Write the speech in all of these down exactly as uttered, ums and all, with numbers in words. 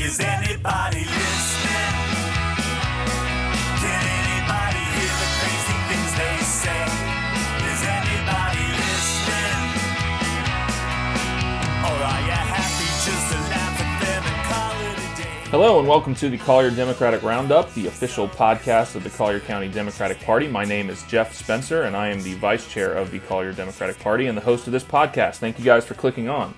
Is anybody listening? Can anybody hear the crazy things they say? Is anybody listening? Or are you happy just to laugh at them and call it a day? Hello and welcome to the Collier Democratic Roundup, the official podcast of the Collier County Democratic Party. My name is Jeff Spencer and I am the vice chair of the Collier Democratic Party and the host of this podcast. Thank you guys for clicking on.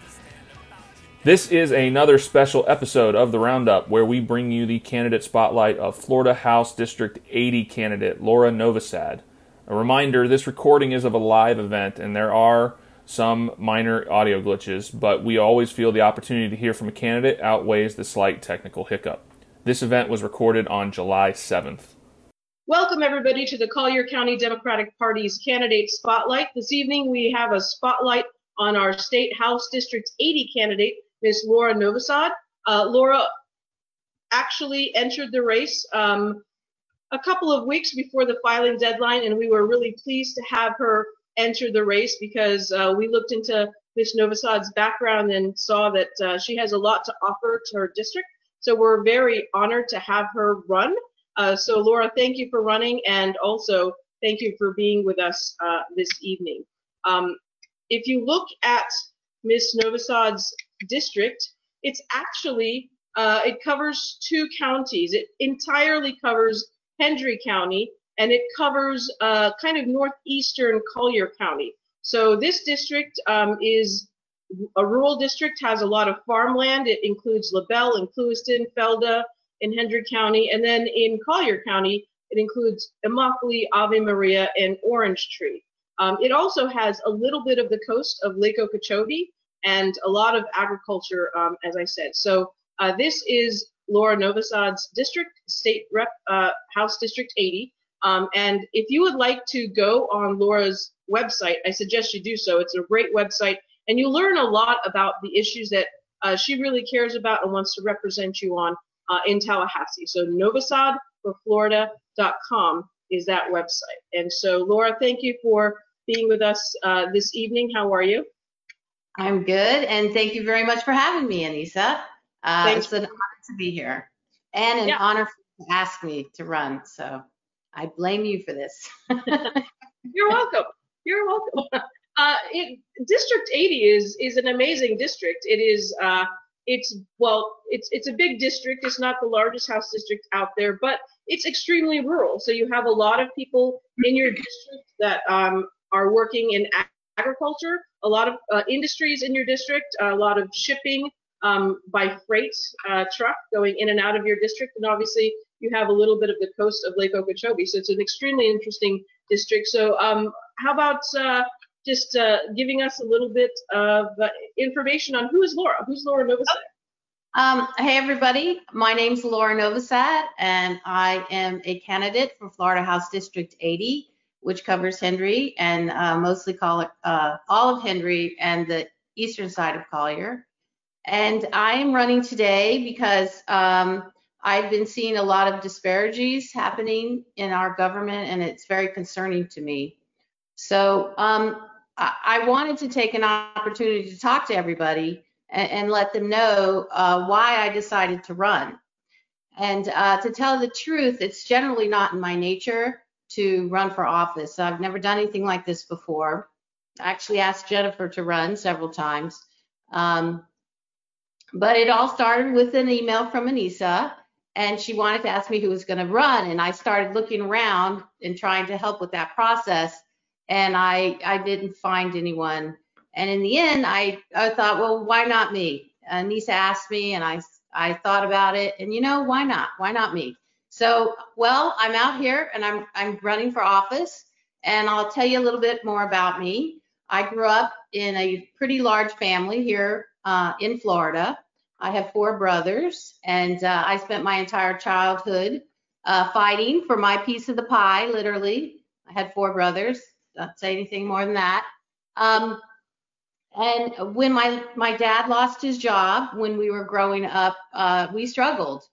This is another special episode of the Roundup where we bring you the candidate spotlight of Florida House District eighty candidate Laura Novosad. A reminder, this recording is of a live event and there are some minor audio glitches, but we always feel the opportunity to hear from a candidate outweighs the slight technical hiccup. This event was recorded on July seventh. Welcome everybody to the Collier County Democratic Party's candidate spotlight. This evening we have a spotlight on our State House District eighty candidate, Miz Laura Novosad. Uh, Laura actually entered the race um, a couple of weeks before the filing deadline, and we were really pleased to have her enter the race because uh, we looked into Miz Novosad's background and saw that uh, she has a lot to offer to her district. So we're very honored to have her run. Uh, so Laura, thank you for running, and also thank you for being with us uh, this evening. Um, if you look at Miz Novosad's district, it's actually uh, it covers two counties. It entirely covers Hendry County and it covers uh, kind of northeastern Collier County. So this district um, is a rural district, has a lot of farmland. It includes LaBelle and Clewiston, Felda in Hendry County, and then in Collier County it includes Immokalee, Ave Maria, and Orange Tree. Um, it also has a little bit of the coast of Lake Okeechobee and a lot of agriculture, um, as I said. So uh, this is Laura Novosad's district, State Rep uh, House District eighty. Um, and if you would like to go on Laura's website, I suggest you do so. It's a great website, and you learn a lot about the issues that uh, she really cares about and wants to represent you on uh, in Tallahassee. So novosad for florida dot com is that website. And so Laura, thank you for being with us uh, this evening. How are you? I'm good, and thank you very much for having me, Anissa. Uh, Thanks. It's an honor to be here, and an yeah. honor for you to ask me to run, so I blame you for this. You're welcome. You're welcome. Uh, it, District eighty is is an amazing district. It is, uh, it's, well, it's, it's a big district. It's not the largest house district out there, but it's extremely rural, so you have a lot of people in your district that um, are working in agriculture, a lot of uh, industries in your district, a lot of shipping um, by freight uh, truck going in and out of your district, and obviously you have a little bit of the coast of Lake Okeechobee, so it's an extremely interesting district. So um, how about uh, just uh, giving us a little bit of uh, information on who is Laura? Who's Laura Novosad? Um, hey everybody, my name's Laura Novosad, and I am a candidate for Florida House District eighty, which covers Hendry and uh, mostly call it, uh, all of Hendry and the eastern side of Collier. And I am running today because um, I've been seeing a lot of disparities happening in our government, and it's very concerning to me. So um, I-, I wanted to take an opportunity to talk to everybody and, and let them know uh, why I decided to run. And uh, to tell the truth, it's generally not in my nature to run for office. I've never done anything like this before. I actually asked Jennifer to run several times. Um, but it all started with an email from Anissa, and she wanted to ask me who was gonna run, and I started looking around and trying to help with that process, and I, I didn't find anyone. And in the end, I, I thought, well, why not me? Anissa asked me, and I, I thought about it, and you know, why not? Why not me? So, well, I'm out here and I'm I'm running for office, and I'll tell you a little bit more about me. I grew up in a pretty large family here uh, in Florida. I have four brothers, and uh, I spent my entire childhood uh, fighting for my piece of the pie, literally. I had four brothers, don't say anything more than that. Um, and when my, my dad lost his job when we were growing up, uh, we struggled.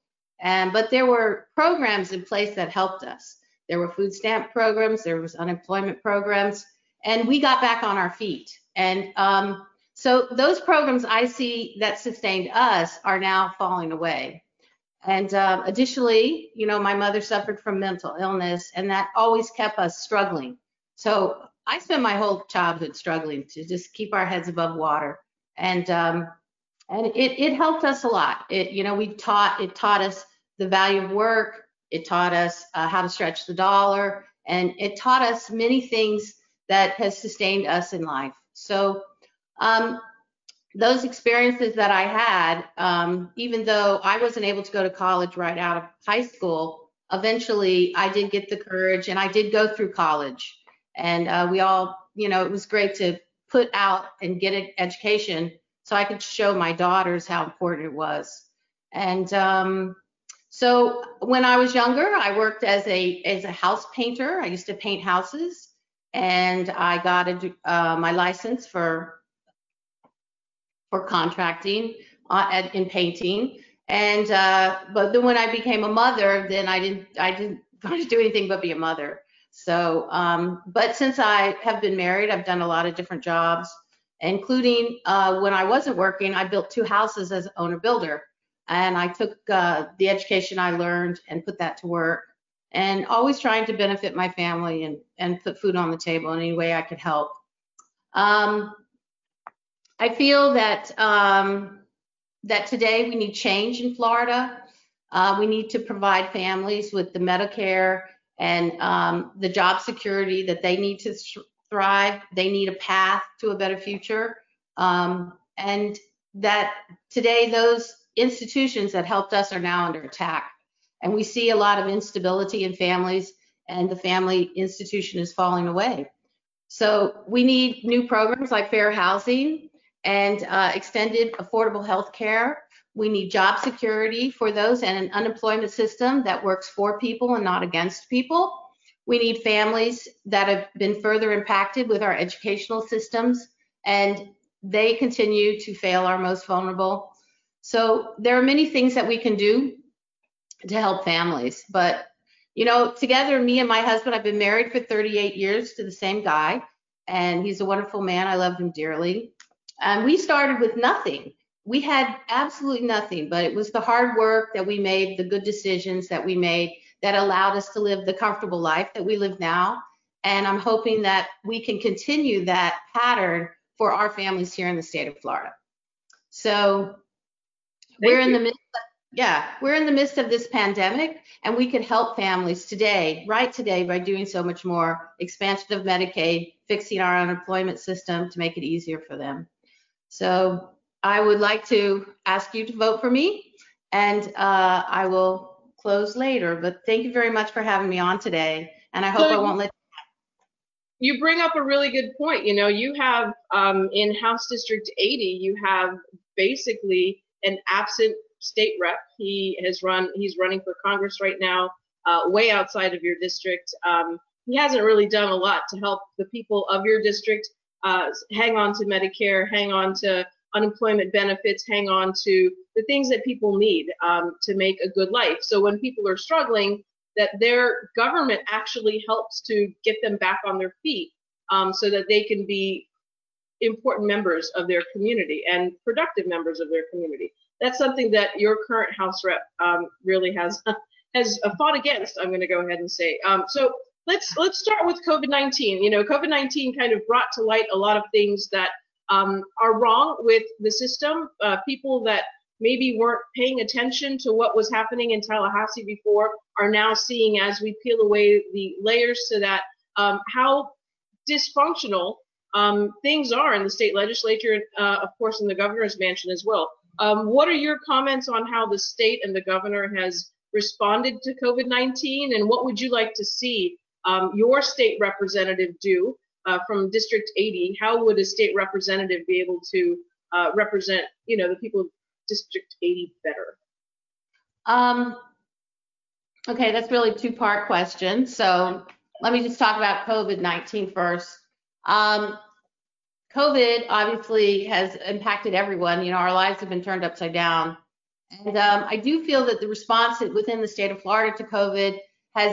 And, but there were programs in place that helped us. There were food stamp programs, there was unemployment programs, and we got back on our feet. And um, So those programs I see that sustained us are now falling away. And uh, additionally, you know, my mother suffered from mental illness, and that always kept us struggling. So I spent my whole childhood struggling to just keep our heads above water. And um, and it, it helped us a lot. It, you know, we taught, it taught us the value of work. It taught us uh, how to stretch the dollar. And it taught us many things that has sustained us in life. So um, those experiences that I had, um, even though I wasn't able to go to college right out of high school, eventually I did get the courage and I did go through college. And uh, we all, you know, it was great to put out and get an education so I could show my daughters how important it was. And um, so when I was younger, I worked as a as a house painter. I used to paint houses, and I got a, uh, my license for for contracting uh, at, in painting. And uh, but then when I became a mother, then I didn't I didn't want to do anything but be a mother. So, um, but since I have been married, I've done a lot of different jobs, including uh, when I wasn't working, I built two houses as owner builder, and I took uh, the education I learned and put that to work, and always trying to benefit my family and, and put food on the table in any way I could help. Um, I feel that, um, that today we need change in Florida. Uh, we need to provide families with the Medicare and um, the job security that they need to thrive. They need a path to a better future. Um, and that today, those institutions that helped us are now under attack. And we see a lot of instability in families, and the family institution is falling away. So we need new programs like fair housing and uh, extended affordable health care. We need job security for those and an unemployment system that works for people and not against people. We need families that have been further impacted with our educational systems, and they continue to fail our most vulnerable. So there are many things that we can do to help families. But, you know, together, me and my husband, I've been married for thirty-eight years to the same guy, and he's a wonderful man. I love him dearly. And we started with nothing. We had absolutely nothing, but it was the hard work that we made, the good decisions that we made that allowed us to live the comfortable life that we live now. And I'm hoping that we can continue that pattern for our families here in the state of Florida. So we're in the midst of, yeah, we're in the midst of this pandemic, and we can help families today, right today, by doing so much more: expansion of Medicaid, fixing our unemployment system to make it easier for them. So I would like to ask you to vote for me, and uh, I will close later, but thank you very much for having me on today, and I hope so I won't let you. You bring up a really good point. You know, you have um, in House District eighty, you have basically an absent state rep. He has run, he's running for Congress right now, uh, way outside of your district. Um, he hasn't really done a lot to help the people of your district uh, hang on to Medicare, hang on to unemployment benefits, hang on to the things that people need um, to make a good life. So when people are struggling, that their government actually helps to get them back on their feet um, so that they can be important members of their community and productive members of their community. That's something that your current House rep um, really has has fought against, I'm gonna go ahead and say. Um, so let's let's start with COVID nineteen. You know, COVID nineteen kind of brought to light a lot of things that Um, are wrong with the system. Uh, people that maybe weren't paying attention to what was happening in Tallahassee before are now seeing, as we peel away the layers to that, um, how dysfunctional um, things are in the state legislature, and uh, of course in the governor's mansion as well. Um, what are your comments on how the state and the governor has responded to COVID nineteen, and what would you like to see um, your state representative do? Uh, from District eighty, how would a state representative be able to uh, represent, you know, the people of District eighty better? Um, okay, that's really a two-part question. So let me just talk about COVID nineteen first. Um, COVID obviously has impacted everyone. You know, our lives have been turned upside down. And um, I do feel that the response within the state of Florida to COVID has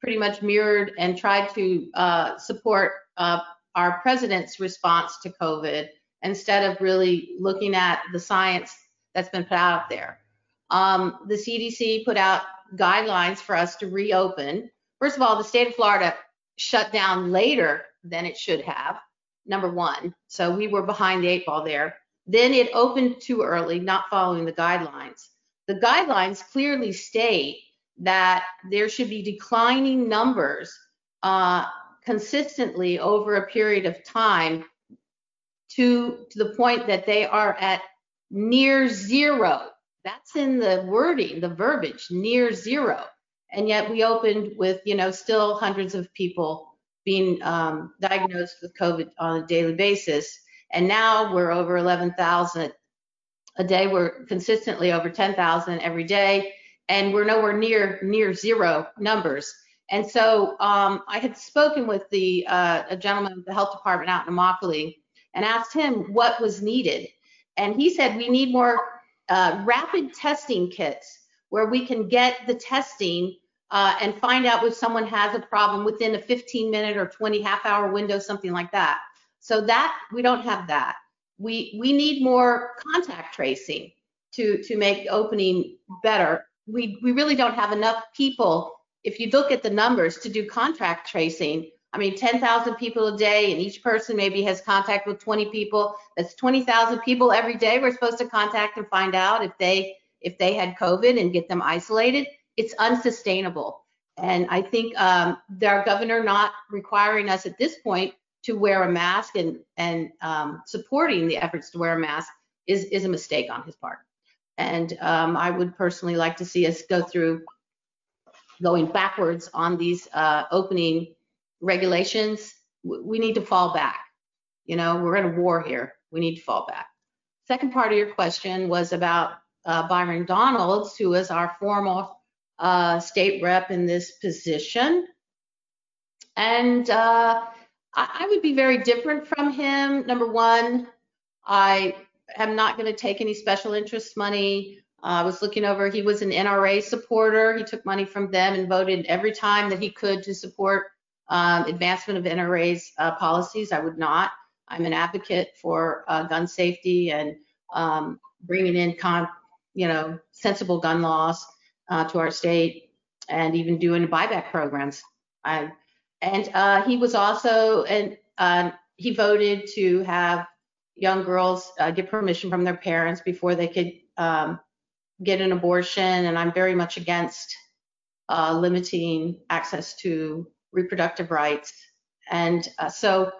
pretty much mirrored and tried to uh, support Uh, our president's response to COVID instead of really looking at the science that's been put out there. Um, the C D C put out guidelines for us to reopen. First of all, the state of Florida shut down later than it should have, number one. So we were behind the eight ball there. Then it opened too early, not following the guidelines. The guidelines clearly state that there should be declining numbers uh, consistently over a period of time to, to the point that they are at near zero. That's in the wording, the verbiage, near zero. And yet we opened with, you know, still hundreds of people being um, diagnosed with COVID on a daily basis. And now we're over eleven thousand a day. We're consistently over ten thousand every day. And we're nowhere near near zero numbers. And so um, I had spoken with the uh, a gentleman with the health department out in Immokalee and asked him what was needed. And he said, we need more uh, rapid testing kits where we can get the testing uh, and find out if someone has a problem within a fifteen minute or twenty half hour window, something like that. So that we don't have that. We we need more contact tracing to, to make opening better. We we really don't have enough people. If you look at the numbers to do contact tracing, I mean, ten thousand people a day, and each person maybe has contact with twenty people. That's twenty thousand people every day we're supposed to contact and find out if they if they had COVID and get them isolated. It's unsustainable. And I think um, our governor not requiring us at this point to wear a mask and and um, supporting the efforts to wear a mask is is a mistake on his part. And um, I would personally like to see us go through going backwards on these uh, opening regulations. We need to fall back. You know, we're in a war here. We need to fall back. Second part of your question was about uh, Byron Donalds, who is our former uh, state rep in this position. And uh, I, I would be very different from him. Number one, I... I'm not going to take any special interest money. Uh, I was looking over, he was an N R A supporter. He took money from them and voted every time that he could to support um, advancement of N R A's uh, policies. I would not. I'm an advocate for uh, gun safety and um, bringing in, con, you know, sensible gun laws uh, to our state, and even doing buyback programs. I, and uh, he was also, and uh, he voted to have young girls uh, get permission from their parents before they could um, get an abortion. And I'm very much against uh, limiting access to reproductive rights. And uh, so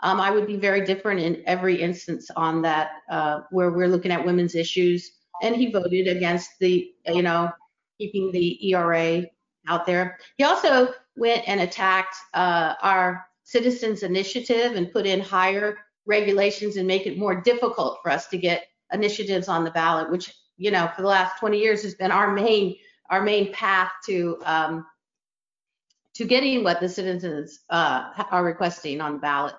um, I would be very different in every instance on that, uh, where we're looking at women's issues. And he voted against the, you know, keeping the E R A out there. He also went and attacked uh, our Citizens Initiative and put in higher regulations and make it more difficult for us to get initiatives on the ballot, which, you know, for the last twenty years has been our main our main path to um, to getting what the citizens uh, are requesting on the ballot.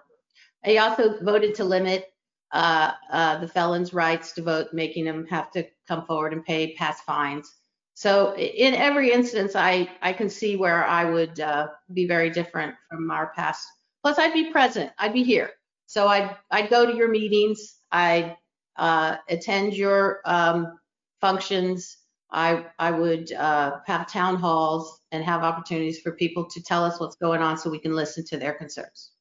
He also voted to limit uh, uh, the felons' rights to vote, making them have to come forward and pay past fines. So in every instance, I I can see where I would uh, be very different from our past. Plus, I'd be present. I'd be here. So I'd, I'd go to your meetings, I'd uh, attend your um, functions, I, I would uh, have town halls and have opportunities for people to tell us what's going on so we can listen to their concerns.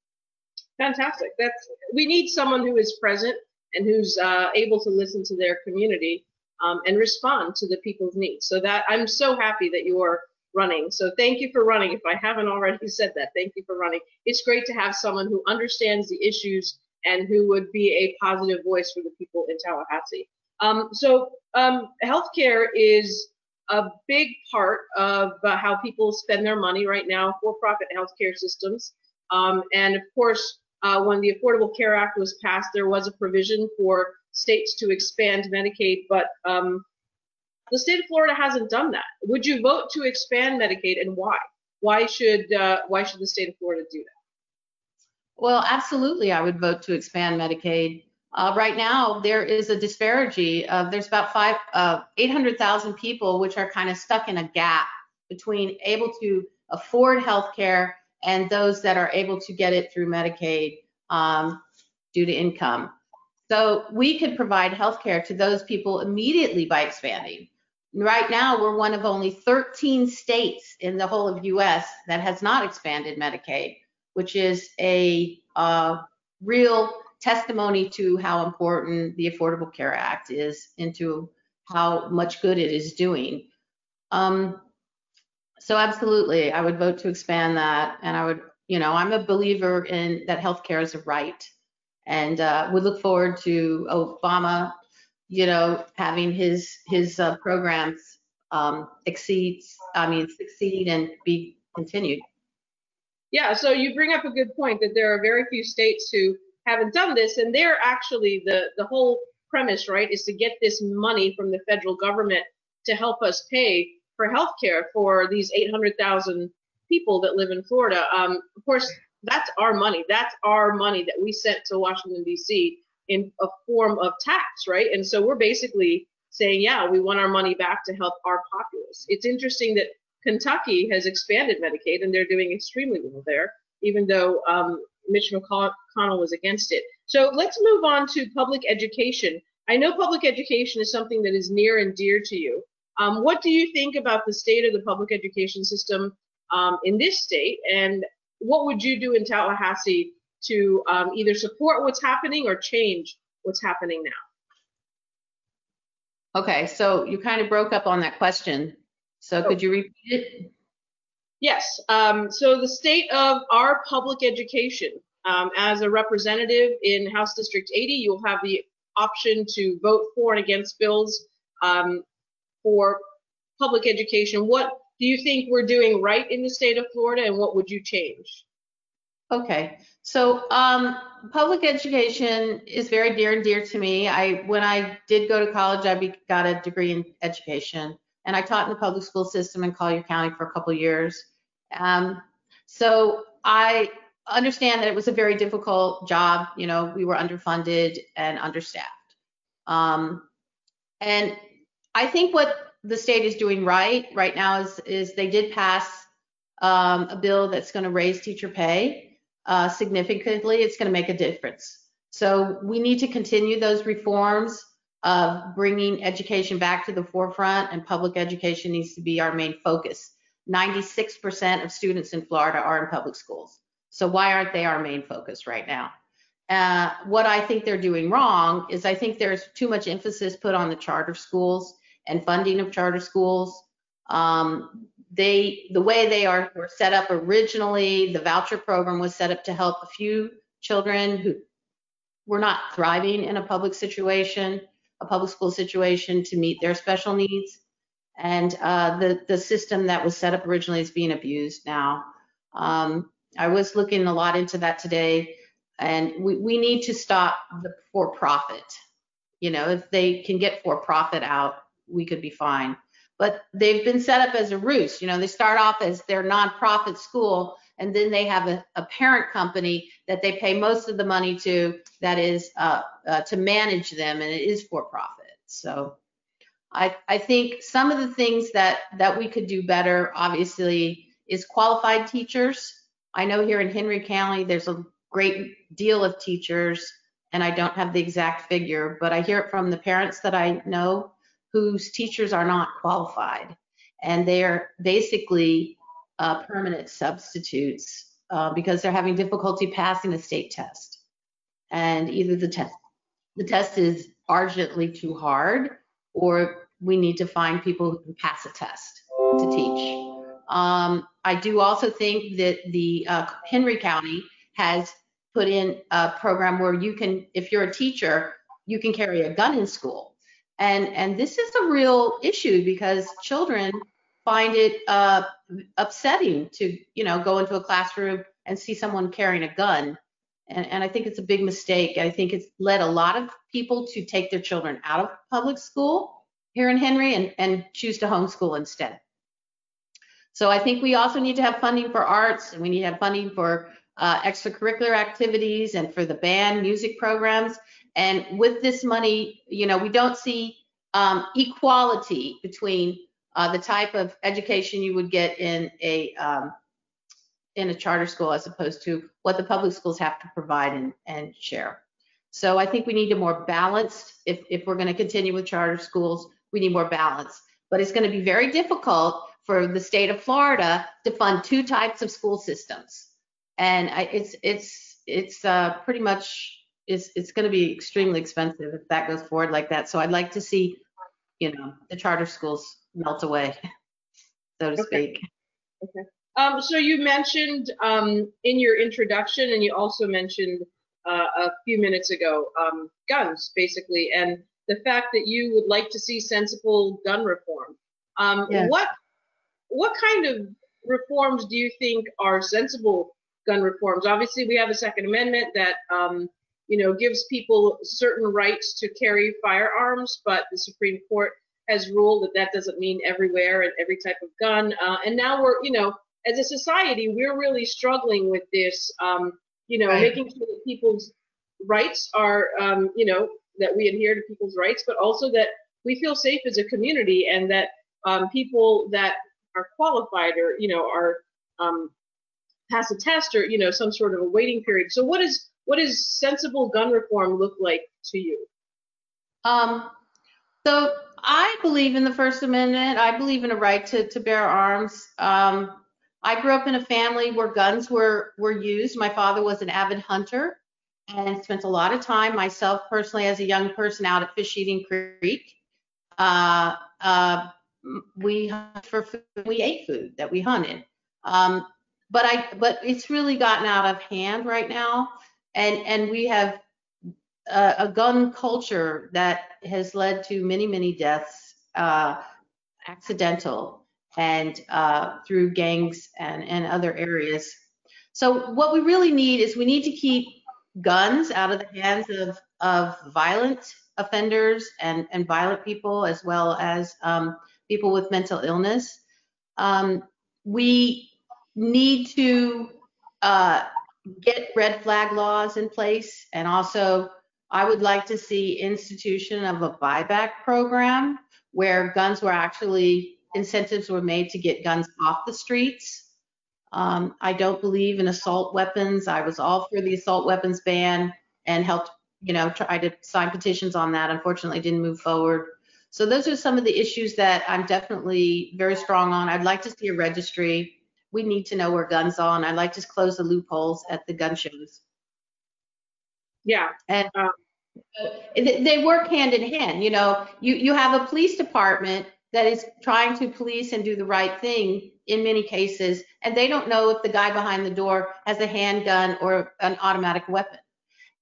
Fantastic. That's, we need someone who is present and who's uh, able to listen to their community um, and respond to the people's needs. So that I'm so happy that you're running. So thank you for running. If I haven't already said that, thank you for running. It's great to have someone who understands the issues and who would be a positive voice for the people in Tallahassee. Um, so um, healthcare is a big part of uh, how people spend their money right now, for-profit healthcare systems. Um, and of course, uh, when the Affordable Care Act was passed, there was a provision for states to expand Medicaid, but um, the state of Florida hasn't done that. Would you vote to expand Medicaid, and why? Why should uh, why should the state of Florida do that? Well, absolutely, I would vote to expand Medicaid. Uh, right now, there is a disparity of there's about five uh, eight hundred thousand people which are kind of stuck in a gap between able to afford health care and those that are able to get it through Medicaid um, due to income. So we could provide healthcare to those people immediately by expanding. Right now, we're one of only thirteen states in the whole of U S that has not expanded Medicaid, which is a uh, real testimony to how important the Affordable Care Act is and to how much good it is doing. Um, so absolutely, I would vote to expand that. And I would, you know, I'm a believer in that healthcare is a right, and uh, we look forward to Obama, you know, having his his uh, programs um, exceed, I mean, succeed and be continued. Yeah, so you bring up a good point that there are very few states who haven't done this, and they're actually the the whole premise, right, is to get this money from the federal government to help us pay for healthcare for these eight hundred thousand people that live in Florida. Um, of course, that's our money. That's our money that we sent to Washington, D C in a form of tax, right? And so we're basically saying, yeah, we want our money back to help our populace. It's interesting that Kentucky has expanded Medicaid, and they're doing extremely well there, even though um, Mitch McConnell was against it. So let's move on to public education. I know public education is something that is near and dear to you. Um, what do you think about the state of the public education system um, in this state, and what would you do in Tallahassee to um, either support what's happening or change what's happening now? Okay, so you kind of broke up on that question. So oh. Could you repeat it? Yes, um, so the state of our public education, um, as a representative in House District eighty, you'll have the option to vote for and against bills um, for public education. What do you think we're doing right in the state of Florida, and what would you change? Okay, so um, public education is very dear and dear to me. I, when I did go to college, I be, got a degree in education, and I taught in the public school system in Collier County for a couple years. Um, so I understand that it was a very difficult job. You know, we were underfunded and understaffed. Um, and I think what the state is doing right right now is, is they did pass um, a bill that's going to raise teacher pay uh, significantly. It's going to make a difference. So we need to continue those reforms of bringing education back to the forefront, and public education needs to be our main focus. ninety-six percent of students in Florida are in public schools. So why aren't they our main focus right now? Uh, what I think they're doing wrong is I think there's too much emphasis put on the charter schools and funding of charter schools. Um, they, the way they are were set up originally, the voucher program was set up to help a few children who were not thriving in a public situation, a public school situation, to meet their special needs. And uh, the, the system that was set up originally is being abused now. Um, I was looking a lot into that today, and we, we need to stop the for-profit. You know, if they can get for-profit out, we could be fine. But they've been set up as a ruse. You know, they start off as their nonprofit school, and then they have a, a parent company that they pay most of the money to that is uh, uh, to manage them, and it is for-profit. So I, I think some of the things that, that we could do better, obviously, is qualified teachers. I know here in Hendry County, there's a great deal of teachers, and I don't have the exact figure, but I hear it from the parents that I know whose teachers are not qualified, and they are basically uh, permanent substitutes uh, because they're having difficulty passing a state test. And either the test, the test is arduously too hard, or we need to find people who can pass a test to teach. Um, I do also think that the uh, Hendry County has put in a program where you can, if you're a teacher, you can carry a gun in school. And, and this is a real issue because children find it uh, upsetting to, you know, go into a classroom and see someone carrying a gun. And, and I think it's a big mistake. I think it's led a lot of people to take their children out of public school here in Hendry and, and choose to homeschool instead. So I think we also need to have funding for arts, and we need to have funding for uh, extracurricular activities and for the band music programs. And with this money, you know, we don't see um, equality between uh, the type of education you would get in a um, in a charter school as opposed to what the public schools have to provide and, and share. So I think we need a more balanced, if, if we're going to continue with charter schools, we need more balance. But it's going to be very difficult for the state of Florida to fund two types of school systems. And I, it's it's it's uh, pretty much, it's, it's going to be extremely expensive if that goes forward like that. So I'd like to see, you know, the charter schools melt away, so to okay. speak. Okay. Um, so you mentioned um, in your introduction, and you also mentioned uh, a few minutes ago, um, guns, basically, and the fact that you would like to see sensible gun reform. Um, yes. What what kind of reforms do you think are sensible gun reforms? Obviously, we have a Second Amendment that um, you know gives people certain rights to carry firearms, but the Supreme Court has ruled that that doesn't mean everywhere and every type of gun. Uh, and now we're, you know. As a society, we're really struggling with this, um, you know, right. making sure that people's rights are, um, you know, that we adhere to people's rights, but also that we feel safe as a community, and that um, people that are qualified or, you know, are um, pass a test or, you know, some sort of a waiting period. So what is what is sensible gun reform look like to you? Um, so I believe in the First Amendment. I believe in a right to, to bear arms. Um, I grew up in a family where guns were, were used. My father was an avid hunter and spent a lot of time, myself personally, as a young person, out at Fish Eating Creek. Uh, uh, we hunted for food, we ate food that we hunted. Um, but I, but it's really gotten out of hand right now. And, and we have a, a gun culture that has led to many, many deaths, uh, accidental, and uh, through gangs and, and other areas. So what we really need is we need to keep guns out of the hands of, of violent offenders and, and violent people, as well as um, people with mental illness. Um, we need to uh, get red flag laws in place. And also, I would like to see institution of a buyback program where guns were actually incentives were made to get guns off the streets. Um, I don't believe in assault weapons. I was all for the assault weapons ban and helped, you know, try to sign petitions on that. Unfortunately, didn't move forward. So those are some of the issues that I'm definitely very strong on. I'd like to see a registry. We need to know where guns are, and I'd like to close the loopholes at the gun shows. Yeah. And um, they work hand in hand. You know, you, you have a police department that is trying to police and do the right thing in many cases, and they don't know if the guy behind the door has a handgun or an automatic weapon.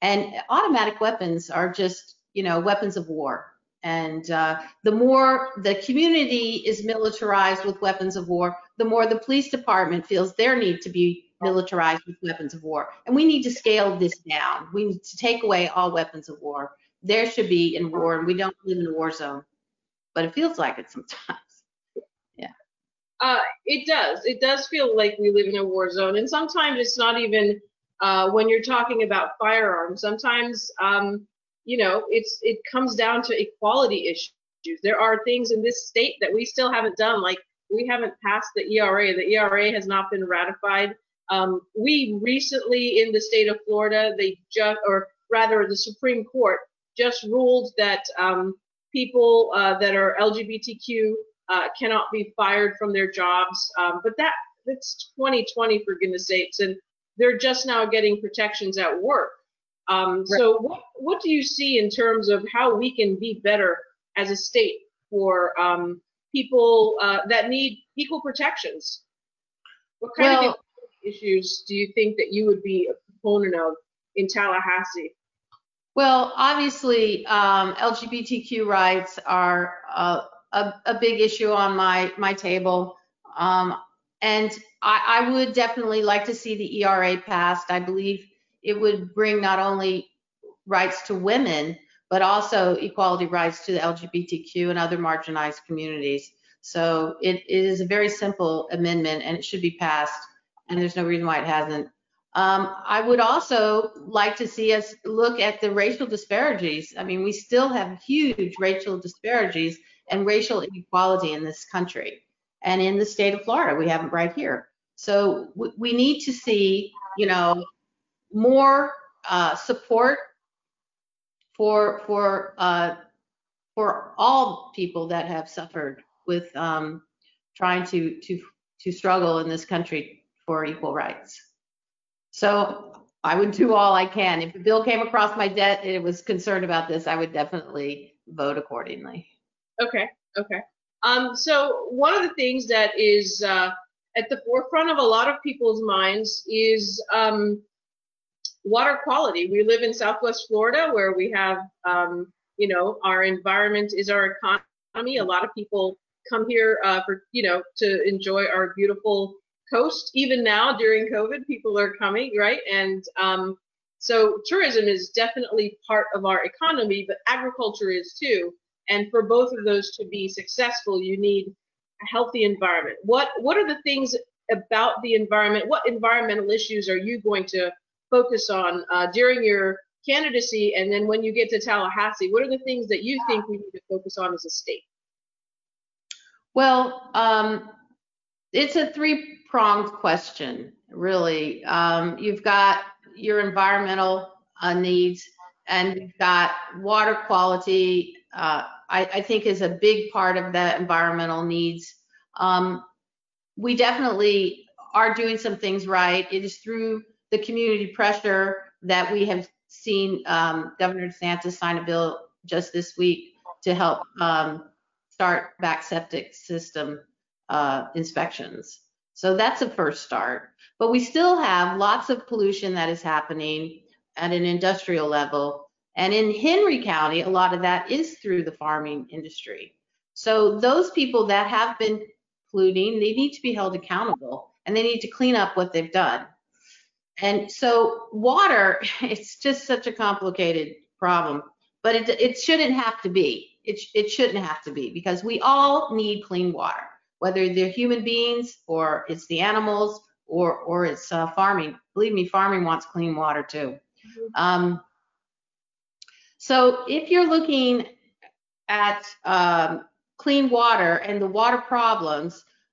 And automatic weapons are just, you know, weapons of war. And uh, the more the community is militarized with weapons of war, the more the police department feels their need to be militarized with weapons of war. And we need to scale this down. We need to take away all weapons of war. There should be in war, and we don't live in a war zone. But it feels like it sometimes. Yeah. Uh, it does. It does feel like we live in a war zone. And sometimes it's not even uh, when you're talking about firearms. Sometimes, um, you know, it's it comes down to equality issues. There are things in this state that we still haven't done. Like, we haven't passed the E R A. The E R A has not been ratified. Um, we recently, in the state of Florida, they just, or rather the Supreme Court just ruled that um, people uh, that are L G B T Q uh, cannot be fired from their jobs. Um, but that that's twenty twenty, for goodness sakes, and they're just now getting protections at work. Um, right. So what, what do you see in terms of how we can be better as a state for um, people uh, that need equal protections? What kind well, of issues do you think that you would be a proponent of in Tallahassee? Well, obviously, um, L G B T Q rights are uh, a, a big issue on my, my table. Um, and I, I would definitely like to see the E R A passed. I believe it would bring not only rights to women, but also equality rights to the L G B T Q and other marginalized communities. So it, it is a very simple amendment, and it should be passed. And there's no reason why it hasn't. Um, I would also like to see us look at the racial disparities. I mean, we still have huge racial disparities and racial inequality in this country. And in the state of Florida, we have it right here. So w- we need to see, you know, more uh, support for for uh, for all people that have suffered with um, trying to to to struggle in this country for equal rights. So I would do all I can. If a bill came across my desk and it was concerned about this, I would definitely vote accordingly. Okay, okay. Um, so one of the things that is uh, at the forefront of a lot of people's minds is um, water quality. We live in Southwest Florida, where we have, um, you know, our environment is our economy. A lot of people come here uh, for, you know, to enjoy our beautiful coast. Even now during COVID, people are coming, right? And um, so tourism is definitely part of our economy, but agriculture is too. And for both of those to be successful, you need a healthy environment. What what are the things about the environment? What environmental issues are you going to focus on uh, during your candidacy? And then when you get to Tallahassee, what are the things that you think we need to focus on as a state? Well, um, it's a three-pronged question, really. Um, you've got your environmental uh, needs, and you've got water quality. Uh, I, I think is a big part of the environmental needs. Um, we definitely are doing some things right. It is through the community pressure that we have seen um, Governor DeSantis sign a bill just this week to help um, start back septic system uh, inspections. So that's a first start. But we still have lots of pollution that is happening at an industrial level. And in Hendry County, a lot of that is through the farming industry. So those people that have been polluting, they need to be held accountable, and they need to clean up what they've done. And so water, it's just such a complicated problem, but it, it shouldn't have to be. It, it shouldn't have to be, because we all need clean water, whether they're human beings or it's the animals or, or it's uh, farming. Believe me, farming wants clean water too. Um, So if you're looking at um, clean water and the water problems,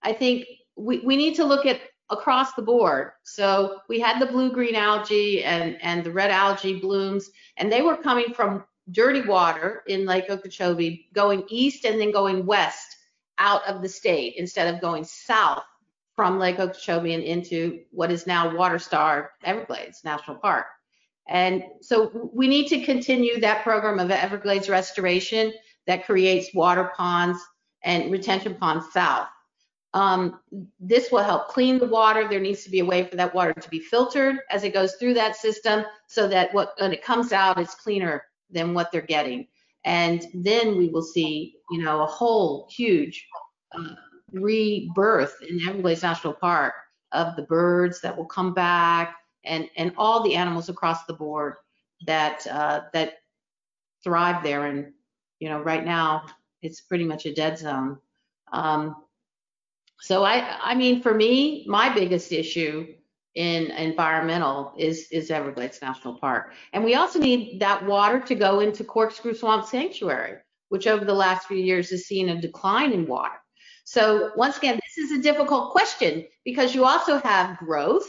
I think we, we need to look at across the board. So we had the blue-green algae and, and the red algae blooms, and they were coming from dirty water in Lake Okeechobee, going east and then going west out of the state instead of going south from Lake Okeechobee and into what is now water-starved Everglades National Park. And so we need to continue that program of Everglades restoration that creates water ponds and retention ponds south. Um, this will help clean the water. There needs to be a way for that water to be filtered as it goes through that system so that what, when it comes out, it's cleaner than what they're getting. And then we will see, you know, a whole huge uh, rebirth in Everglades National Park of the birds that will come back. And, and all the animals across the board that uh, that thrive there. And, you know, right now it's pretty much a dead zone. Um, so, I I mean, for me, my biggest issue in environmental is, is Everglades National Park. And we also need that water to go into Corkscrew Swamp Sanctuary, which over the last few years has seen a decline in water. So, once again, this is a difficult question because you also have growth.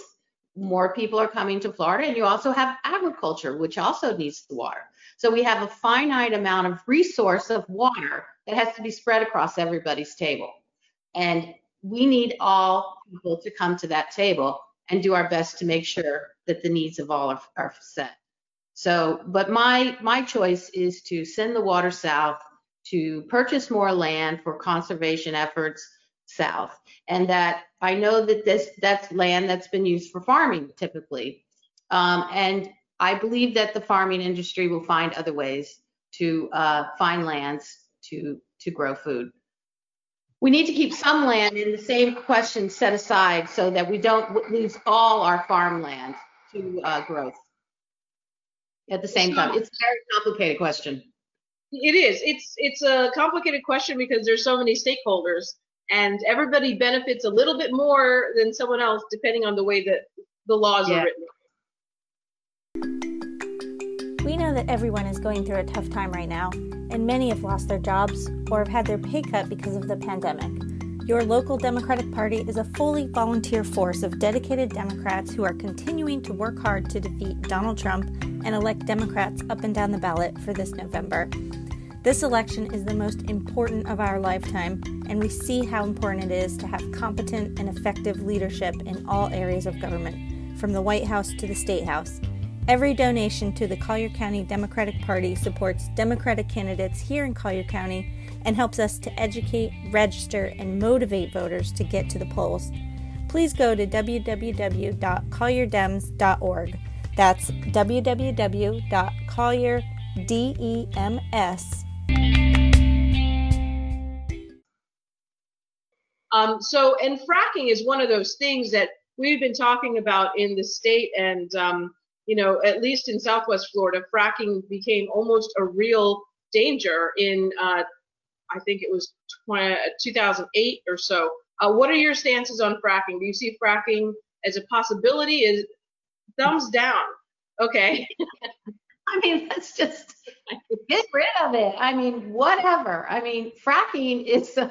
More people are coming to Florida, and you also have agriculture, which also needs the water. So we have a finite amount of resource of water that has to be spread across everybody's table. And we need all people to come to that table and do our best to make sure that the needs of all are, are set. So, but my, my choice is to send the water south, to purchase more land for conservation efforts south, and that I know that this that's land that's been used for farming typically, um, and I believe that the farming industry will find other ways to uh, find lands to to grow food. We need to keep some land in the same question set aside so that we don't lose all our farmland to uh, growth at the same time. It's a very complicated question. It is. It's it's a complicated question because there's so many stakeholders. And everybody benefits a little bit more than someone else, depending on the way that the laws yeah. are written. We know that everyone is going through a tough time right now, and many have lost their jobs or have had their pay cut because of the pandemic. Your local Democratic Party is a fully volunteer force of dedicated Democrats who are continuing to work hard to defeat Donald Trump and elect Democrats up and down the ballot for this November. This election is the most important of our lifetime, and we see how important it is to have competent and effective leadership in all areas of government, from the White House to the State House. Every donation to the Collier County Democratic Party supports Democratic candidates here in Collier County and helps us to educate, register, and motivate voters to get to the polls. Please go to w w w dot collier dems dot org. That's w w w dot collier dems dot org. Um, so, and fracking is one of those things that we've been talking about in the state, and, um, you know, at least in Southwest Florida, fracking became almost a real danger in, uh, I think it was twenty oh eight or so. Uh, what are your stances on fracking? Do you see fracking as a possibility? Is thumbs down? Okay. I mean, let's just get rid of it. I mean, whatever. I mean, fracking is... Uh,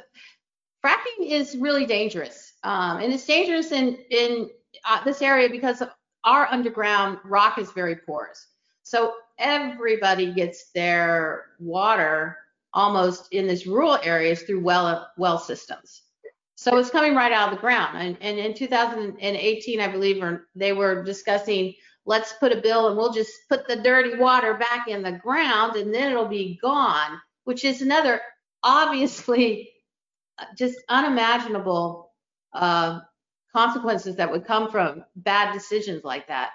Fracking is really dangerous, um, and it's dangerous in, in uh, this area because our underground rock is very porous. So everybody gets their water almost in these rural areas through well well systems. So it's coming right out of the ground. And, and in two thousand eighteen, I believe, they were discussing, let's put a bill and we'll just put the dirty water back in the ground and then it'll be gone, which is another obviously just unimaginable uh, consequences that would come from bad decisions like that.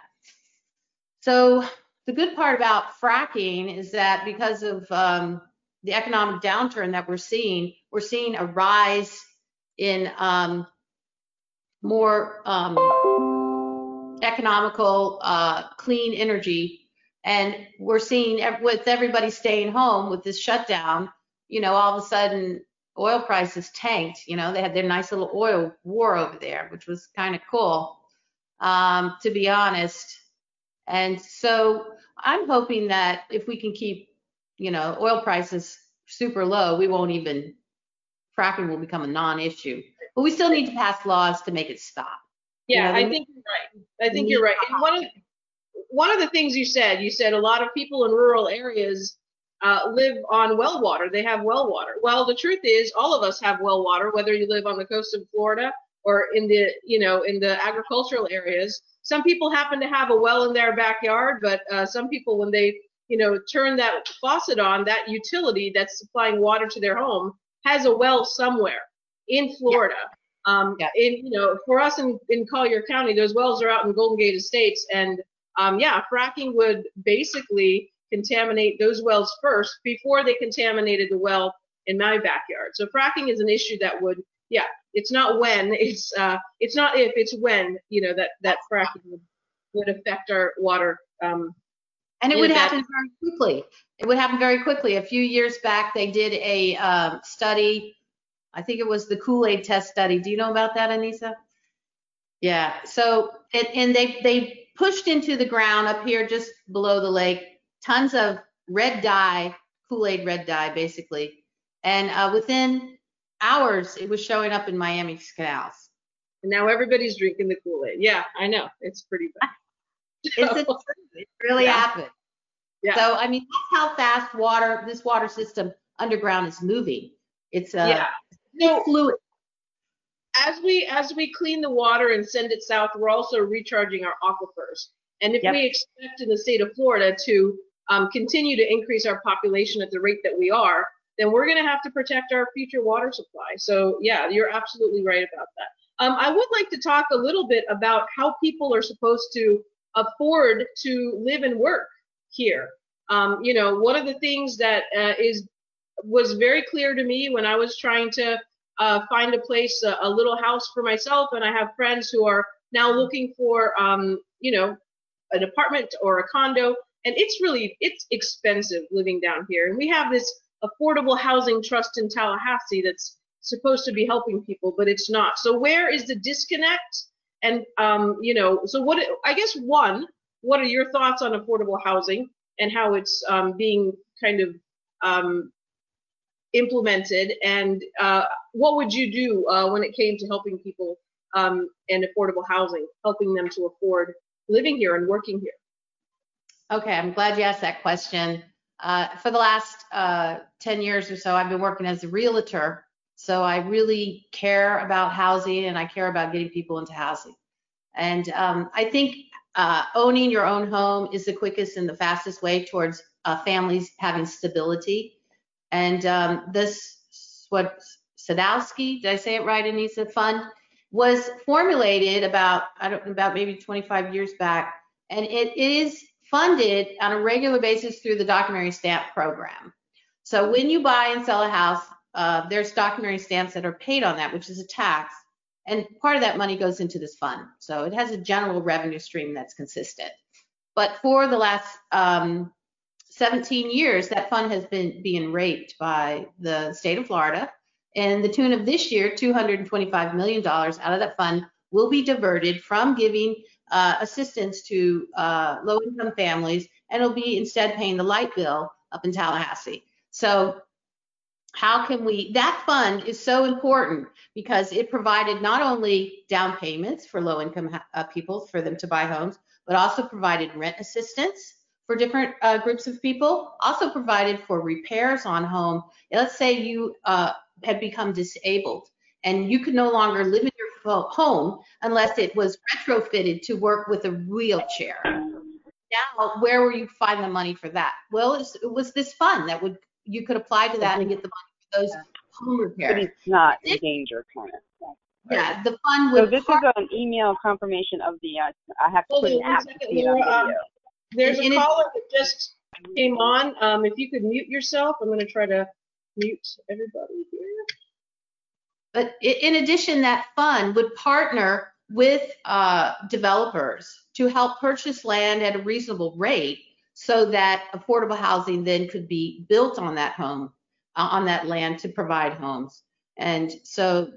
So the good part about fracking is that because of um, the economic downturn that we're seeing, we're seeing a rise in um, more um, economical, uh, clean energy. And we're seeing, with everybody staying home with this shutdown, you know, all of a sudden, oil prices tanked. You know, they had their nice little oil war over there, which was kind of cool, um, to be honest. And so I'm hoping that if we can keep, you know, oil prices super low, we won't even, fracking will become a non-issue. But we still need to pass laws to make it stop. Yeah, you know, I think you're right. I think you're right. And one of, one of the things you said, you said a lot of people in rural areas Uh, live on well water. They have well water. Well, the truth is, all of us have well water, whether you live on the coast of Florida or in the, you know, in the agricultural areas. Some people happen to have a well in their backyard, but uh, some people, when they, you know, turn that faucet on, that utility that's supplying water to their home has a well somewhere in Florida. Yeah. Um, yeah. In, you know, for us in, in Collier County, those wells are out in Golden Gate Estates, and um, yeah, fracking would basically contaminate those wells first before they contaminated the well in my backyard. So fracking is an issue that would, yeah, it's not when, it's uh, it's not if, it's when, you know, that, that fracking would, would affect our water. Um, and it would that. happen very quickly. It would happen very quickly. A few years back, they did a um, study, I think it was the Kool-Aid test study. Do you know about that, Anissa? Yeah, so, it, and they they pushed into the ground up here just below the lake, tons of red dye, Kool-Aid red dye, basically. And uh, within hours, it was showing up in Miami's canals. And now everybody's drinking the Kool-Aid. Yeah, I know. It's pretty bad. It's a, it really yeah. happened. Yeah. So, I mean, that's how fast water, this water system underground is moving. It's uh, yeah. so fluid. As we, as we clean the water and send it south, we're also recharging our aquifers. And if yep. we expect in the state of Florida to Um, continue to increase our population at the rate that we are, then we're going to have to protect our future water supply. So yeah, you're absolutely right about that. Um, I would like to talk a little bit about how people are supposed to afford to live and work here. Um, you know, one of the things that uh, is was very clear to me when I was trying to uh, find a place, a, a little house for myself, and I have friends who are now looking for, um, you know, an apartment or a condo. And it's really, it's expensive living down here. And we have this affordable housing trust in Tallahassee that's supposed to be helping people, but it's not. So where is the disconnect? And, um, you know, so what, I guess one, what are your thoughts on affordable housing and how it's um, being kind of um, implemented, and uh, what would you do uh, when it came to helping people um, and affordable housing, helping them to afford living here and working here? Okay, I'm glad you asked that question. Uh, for the last uh, ten years or so, I've been working as a realtor, so I really care about housing, and I care about getting people into housing. And um, I think uh, owning your own home is the quickest and the fastest way towards uh, families having stability. And um, this, what Sadowski, did I say it right, Anissa, fund, was formulated about, I don't about maybe twenty-five years back, and it is funded on a regular basis through the documentary stamp program. So when you buy and sell a house, uh, there's documentary stamps that are paid on that, which is a tax, and part of that money goes into this fund. So it has a general revenue stream that's consistent. But for the last um, seventeen years, that fund has been being raped by the state of Florida, and the tune of this year, two hundred twenty-five million dollars out of that fund will be diverted from giving uh, assistance to uh, low-income families, and it'll be instead paying the light bill up in Tallahassee. So how can we, that fund is so important because it provided not only down payments for low-income uh, people for them to buy homes, but also provided rent assistance for different uh, groups of people, also provided for repairs on home. Let's say you uh, had become disabled and you could no longer live in your home unless it was retrofitted to work with a wheelchair. Now, where will you find the money for that? Well, it was this fund that would you could apply to that and get the money for those home repairs. But it's not in danger, kind of. Yeah, the fund would. So this part- is an email confirmation of the. Uh, I have to well, put an app. Like There's a caller that just came on. Um, if you could mute yourself, I'm going to try to mute everybody here. But in addition, that fund would partner with uh, developers to help purchase land at a reasonable rate so that affordable housing then could be built on that home, uh, on that land to provide homes. And so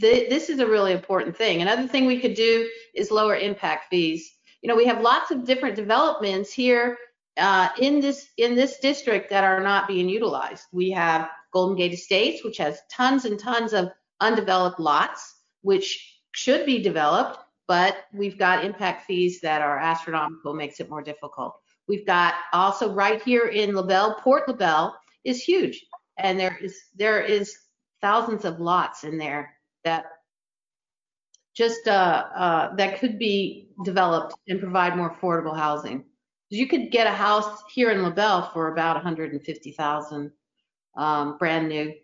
th- this is a really important thing. Another thing we could do is lower impact fees. You know, we have lots of different developments here uh, in this in this district that are not being utilized. We have Golden Gate Estates, which has tons and tons of undeveloped lots, which should be developed, but we've got impact fees that are astronomical, makes it more difficult. We've got also right here in LaBelle, Port LaBelle is huge, and there is there is thousands of lots in there that just uh, uh, that could be developed and provide more affordable housing. You could get a house here in LaBelle for about one hundred fifty thousand dollars, um, brand new.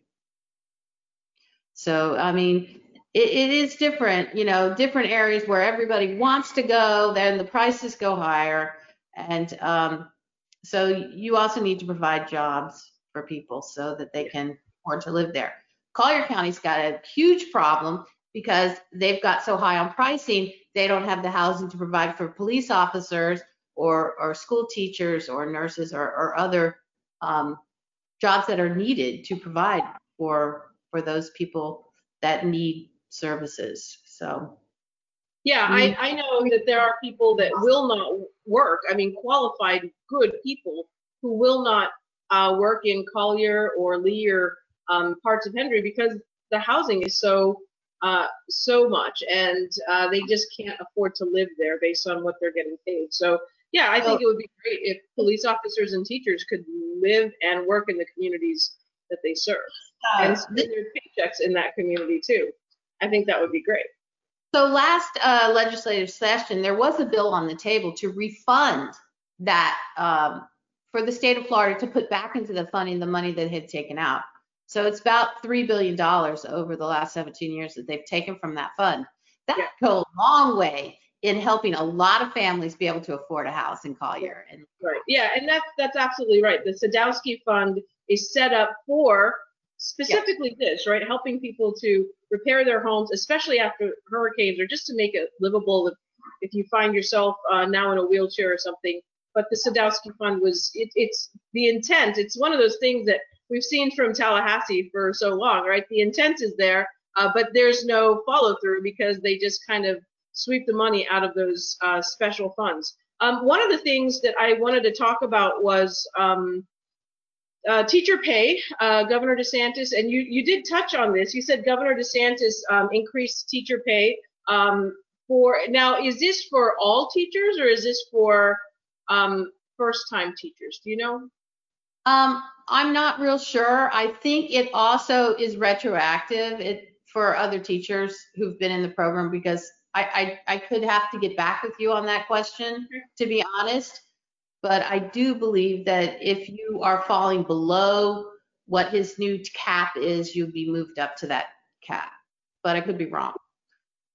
So, I mean, it, it is different, you know, different areas where everybody wants to go, then the prices go higher. And um, so you also need to provide jobs for people so that they can afford to live there. Collier County's got a huge problem because they've got so high on pricing, they don't have the housing to provide for police officers or, or school teachers or nurses or, or other um, jobs that are needed to provide for for those people that need services. So, yeah, I, I know that there are people that will not work. I mean, qualified, good people who will not uh, work in Collier or Lee or um, parts of Hendry because the housing is so Uh, so much, and uh, they just can't afford to live there based on what they're getting paid. So, yeah, I think it would be great if police officers and teachers could live and work in the communities that they serve, and spend their paychecks in that community too. I think that would be great. So last uh, legislative session, there was a bill on the table to refund that um, for the state of Florida to put back into the funding the money that had taken out. So it's about three billion dollars over the last seventeen years that they've taken from that fund. That yeah. could go a long way in helping a lot of families be able to afford a house in Collier. And- right. Yeah, and that's that's absolutely right. The Sadowski Fund is set up for specifically yeah. this, right? Helping people to repair their homes, especially after hurricanes, or just to make it livable if, if you find yourself uh, now in a wheelchair or something. But the Sadowski Fund was, it, it's the intent. It's one of those things that we've seen from Tallahassee for so long, right? The intent is there, uh, but there's no follow through because they just kind of sweep the money out of those uh, special funds. Um, one of the things that I wanted to talk about was um, Uh, teacher pay, uh, Governor DeSantis, and you, you did touch on this. You said Governor DeSantis um, increased teacher pay um, for, now is this for all teachers or is this for um, first-time teachers? Do you know? Um, I'm not real sure. I think it also is retroactive it, for other teachers who've been in the program, because I, I, I could have to get back with you on that question, to be honest. But I do believe that if you are falling below what his new cap is, you'll be moved up to that cap. But I could be wrong.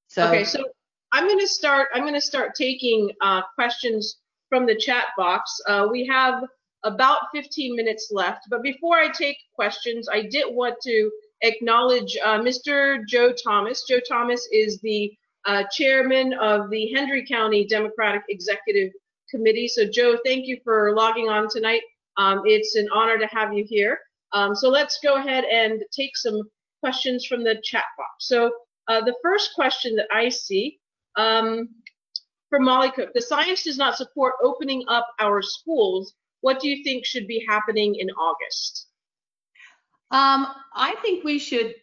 So, okay, so I'm going to start. I'm going to start taking uh, questions from the chat box. Uh, we have about fifteen minutes left. But before I take questions, I did want to acknowledge uh, Mister Joe Thomas. Joe Thomas is the uh, chairman of the Hendry County Democratic Executive Committee. So Joe, thank you for logging on tonight. Um, it's an honor to have you here. Um, so let's go ahead and take some questions from the chat box. So uh, the first question that I see um, from Molly Cook, the science does not support opening up our schools. What do you think should be happening in August? Um, I think we should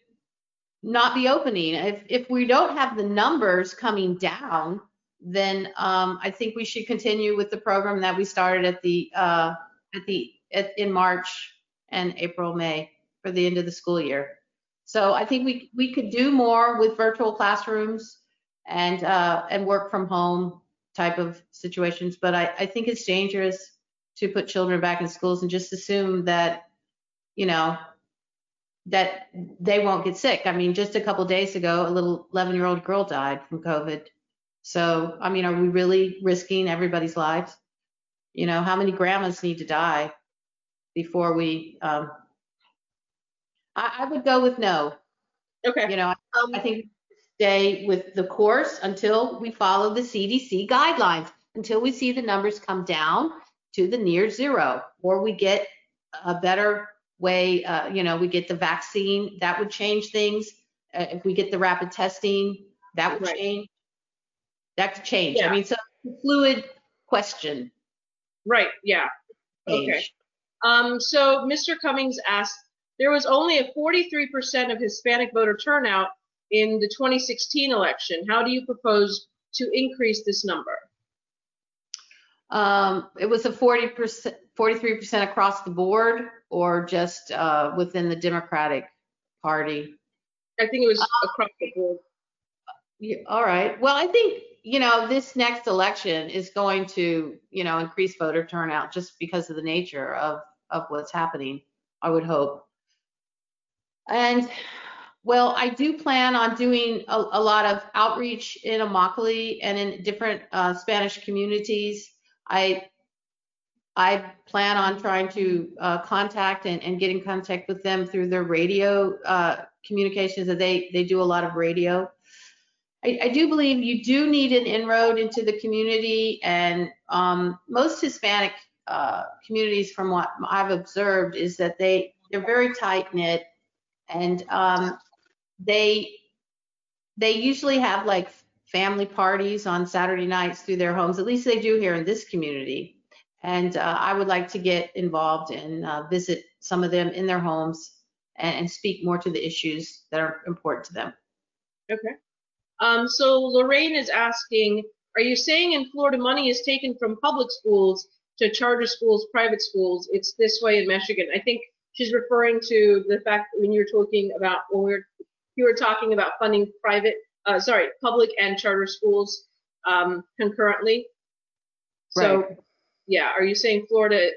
not be opening. If, if we don't have the numbers coming down, then um, I think we should continue with the program that we started at the uh, at the at, in March and April, May for the end of the school year. So I think we we could do more with virtual classrooms and uh, and work from home type of situations. But I, I think it's dangerous to put children back in schools and just assume that, you know, that they won't get sick. I mean, just a couple of days ago, a little eleven-year-old girl died from COVID. So, I mean, are we really risking everybody's lives? You know, how many grandmas need to die before we, um, I, I would go with no. Okay. You know, um, I think stay with the course until we follow the C D C guidelines, until we see the numbers come down to the near zero, or we get a better way, uh, you know, we get the vaccine, that would change things. Uh, if we get the rapid testing, that would right. change. That could change. Yeah. I mean, so fluid question. Right. Yeah. Change. Okay. Um, so Mister Cummings asked, there was only a forty-three percent of Hispanic voter turnout in the twenty sixteen election. How do you propose to increase this number? Um, it was a forty percent, forty-three percent across the board, or just uh, within the Democratic Party? I think it was um, across the board. Yeah, all right. Well, I think, you know, this next election is going to, you know, increase voter turnout just because of the nature of, of what's happening, I would hope. And, well, I do plan on doing a, a lot of outreach in Immokalee and in different uh, Spanish communities. I I plan on trying to uh, contact and, and get in contact with them through their radio uh, communications. That they, they do a lot of radio. I, I do believe you do need an inroad into the community, and um, most Hispanic uh, communities, from what I've observed, is that they they're very tight knit, and um, they they usually have like family parties on Saturday nights through their homes. At least they do here in this community, and uh, I would like to get involved and uh, visit some of them in their homes and, and speak more to the issues that are important to them. Okay. Um, so Lorraine is asking, are you saying in Florida money is taken from public schools to charter schools, private schools? It's this way in Michigan. I think she's referring to the fact that when you were talking about, when we were, you were talking about funding private, uh, sorry, public and charter schools um, concurrently. So, right. yeah, are you saying Florida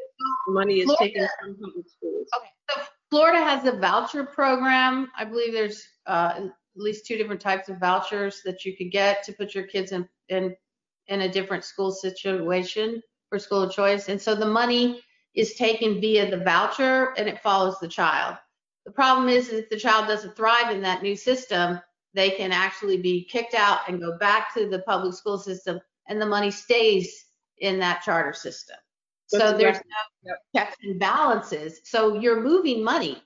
money is Florida. taken from public schools? Okay, so Florida has a voucher program. I believe there's uh, at least two different types of vouchers that you could get to put your kids in, in in a different school situation for school of choice. And so the money is taken via the voucher and it follows the child. The problem is, is if the child doesn't thrive in that new system, they can actually be kicked out and go back to the public school system, and the money stays in that charter system. That's so there's no checks and balances. So you're moving money.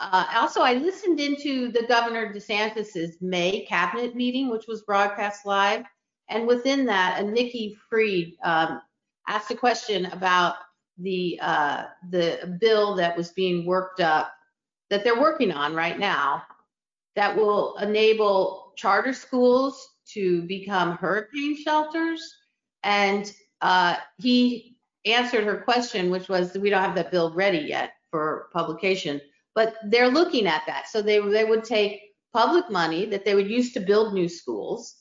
Uh, also, I listened into the Governor DeSantis's May cabinet meeting, which was broadcast live, and within that, a Nikki Freed um, asked a question about the uh, the bill that was being worked up, that they're working on right now, that will enable charter schools to become hurricane shelters. And uh, he answered her question, which was, we don't have that bill ready yet for publication, but they're looking at that. So they, they would take public money that they would use to build new schools,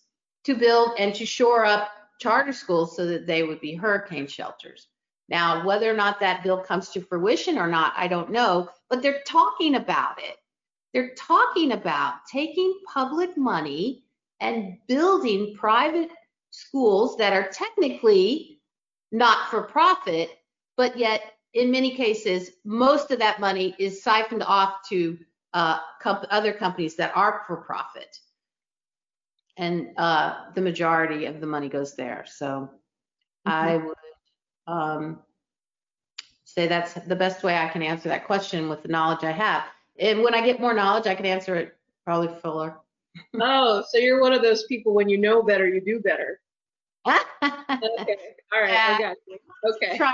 to build and to shore up charter schools so that they would be hurricane shelters. Now, whether or not that bill comes to fruition or not, I don't know, but they're talking about it. They're talking about taking public money and building private schools that are technically not for profit, but yet in many cases, most of that money is siphoned off to uh, comp- other companies that are for profit. And uh, the majority of the money goes there. So mm-hmm. I would um, say that's the best way I can answer that question with the knowledge I have. And when I get more knowledge, I can answer it probably fuller. Oh, so you're one of those people, when you know better, you do better. Okay. All right. Yeah. I got you. Okay. Try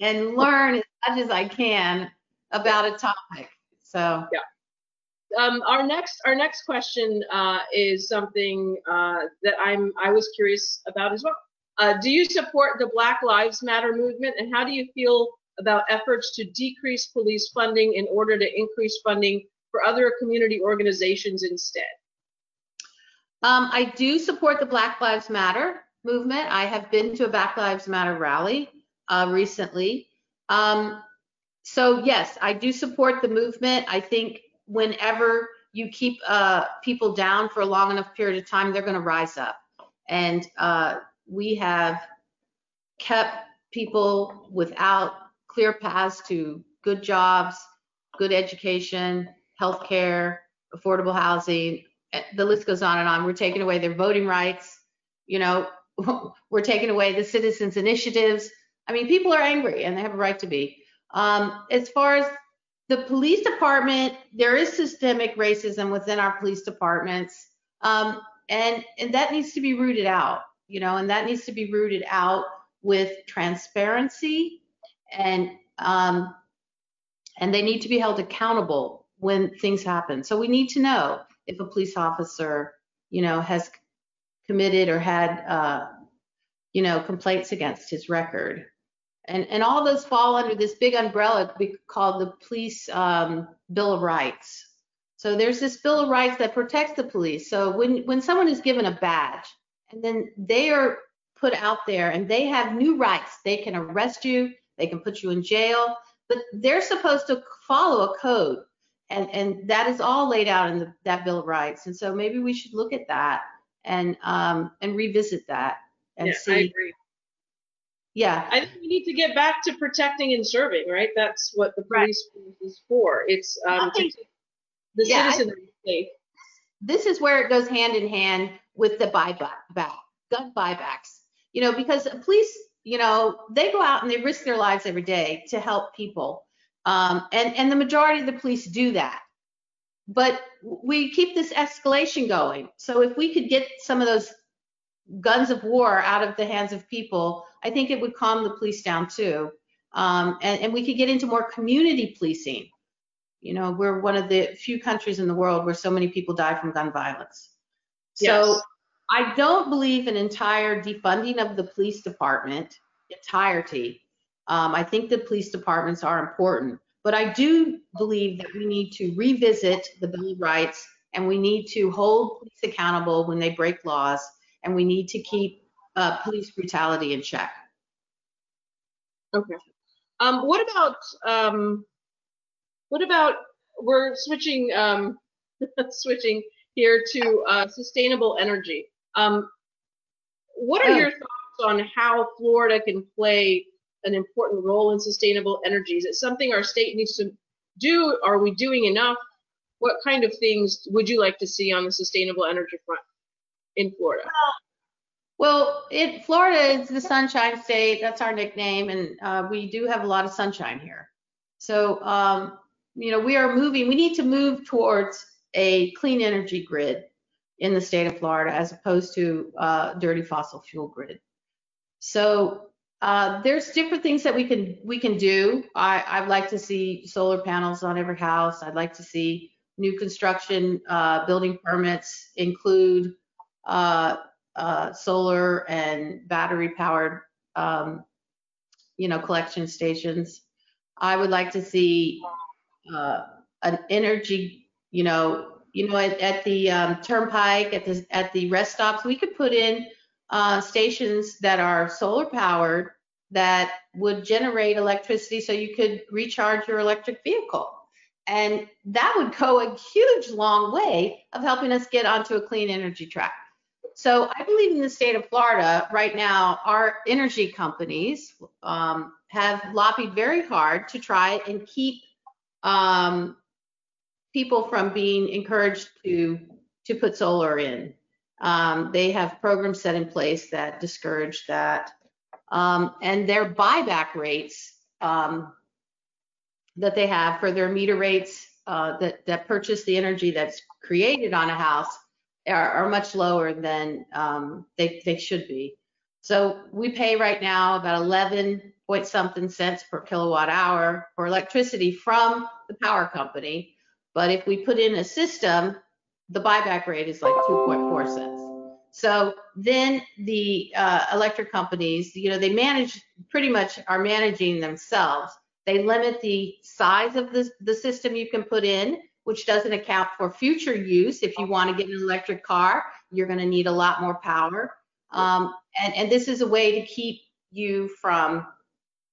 and learn as much as I can about a topic. So. Yeah. Um, our next our next question uh, is something uh, that I'm I was curious about as well. Uh, do you support the Black Lives Matter movement, and how do you feel about efforts to decrease police funding in order to increase funding for other community organizations instead? Um, I do support the Black Lives Matter movement. I have been to a Black Lives Matter rally uh, recently. Um, so yes, I do support the movement. I think whenever you keep uh, people down for a long enough period of time, they're going to rise up. And uh, we have kept people without clear paths to good jobs, good education, healthcare, affordable housing. The list goes on and on. We're taking away their voting rights. You know, we're taking away the citizens' initiatives. I mean, people are angry, and they have a right to be. Um, as far as the police department, there is systemic racism within our police departments, um, and, and that needs to be rooted out, you know, and that needs to be rooted out with transparency, and um, and they need to be held accountable when things happen. So we need to know if a police officer, you know, has committed or had, uh, you know, complaints against his record. And, and all those fall under this big umbrella called the police um, Bill of Rights. So there's this Bill of Rights that protects the police. So when, when someone is given a badge and then they are put out there and they have new rights, they can arrest you, they can put you in jail, but they're supposed to follow a code. And, and that is all laid out in the, that Bill of Rights. And so maybe we should look at that and um, and revisit that and yeah, see. I agree. Yeah, I think we need to get back to protecting and serving, right? That's what the police right. is for. It's um, to keep the yeah, citizenry safe. This is where it goes hand in hand with the buyback, back, gun buybacks. You know, because police, you know, they go out and they risk their lives every day to help people, um, and and the majority of the police do that. But we keep this escalation going. So if we could get some of those guns of war out of the hands of people, I think it would calm the police down too. Um, and, and we could get into more community policing. You know, we're one of the few countries in the world where so many people die from gun violence. Yes. So I don't believe in entire defunding of the police department, entirety. Um, I think the police departments are important, but I do believe that we need to revisit the Bill of Rights, and we need to hold police accountable when they break laws, and we need to keep uh, police brutality in check. Okay. Um, what about um, what about we're switching um, switching here to uh, sustainable energy. Um, what are oh. your thoughts on how Florida can play an important role in sustainable energy? Is it something our state needs to do? Are we doing enough? What kind of things would you like to see on the sustainable energy front in Florida? Well, it, Florida is the Sunshine State. That's our nickname, and uh, we do have a lot of sunshine here. So, um, you know, we are moving. We need to move towards a clean energy grid in the state of Florida as opposed to uh, dirty fossil fuel grid. So Uh, there's different things that we can we can do. I, I'd like to see solar panels on every house. I'd like to see new construction uh, building permits include uh, uh, solar and battery powered, um, you know, collection stations. I would like to see uh, an energy, you know, you know, at, at the um, turnpike, at the at the rest stops, we could put in uh, stations that are solar powered that would generate electricity, so you could recharge your electric vehicle. And that would go a huge long way of helping us get onto a clean energy track. So I believe in the state of Florida right now, our energy companies um, have lobbied very hard to try and keep um, people from being encouraged to, to put solar in. Um, they have programs set in place that discourage that. Um, and their buyback rates um, that they have for their meter rates uh, that, that purchase the energy that's created on a house are, are much lower than um, they, they should be. So we pay right now about eleven point something cents per kilowatt hour for electricity from the power company. But if we put in a system, the buyback rate is like two point four cents. So then the uh, electric companies, you know, they manage, pretty much are managing themselves. They limit the size of the, the system you can put in, which doesn't account for future use. If you want to get an electric car, you're going to need a lot more power. Um, and, and this is a way to keep you from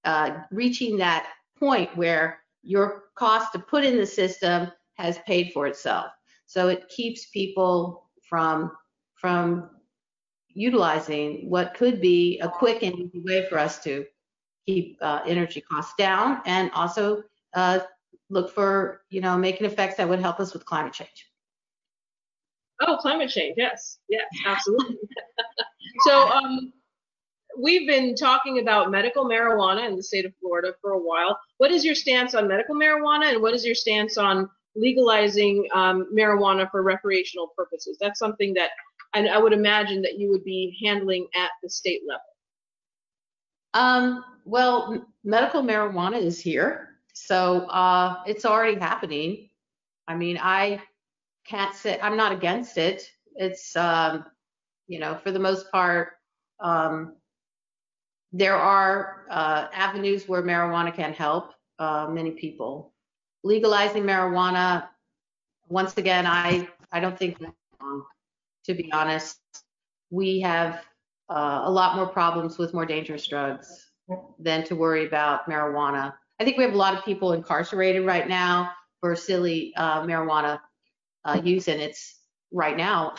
uh, reaching that point where your cost to put in the system has paid for itself. So it keeps people from, from utilizing what could be a quick and easy way for us to keep uh, energy costs down, and also uh, look for, you know, making effects that would help us with climate change. Oh, climate change, yes, yes, absolutely. So um, we've been talking about medical marijuana in the state of Florida for a while. What is your stance on medical marijuana, and what is your stance on legalizing um, marijuana for recreational purposes? That's something that I, I would imagine that you would be handling at the state level. Um, well, medical marijuana is here, so uh, it's already happening. I mean, I can't say I'm not against it. It's, um, you know, for the most part, um, there are uh, avenues where marijuana can help uh, many people. Legalizing marijuana, once again, I, I don't think that's wrong, to be honest. We have Uh, a lot more problems with more dangerous drugs than to worry about marijuana. I think we have a lot of people incarcerated right now for silly uh, marijuana uh, use, and it's right now,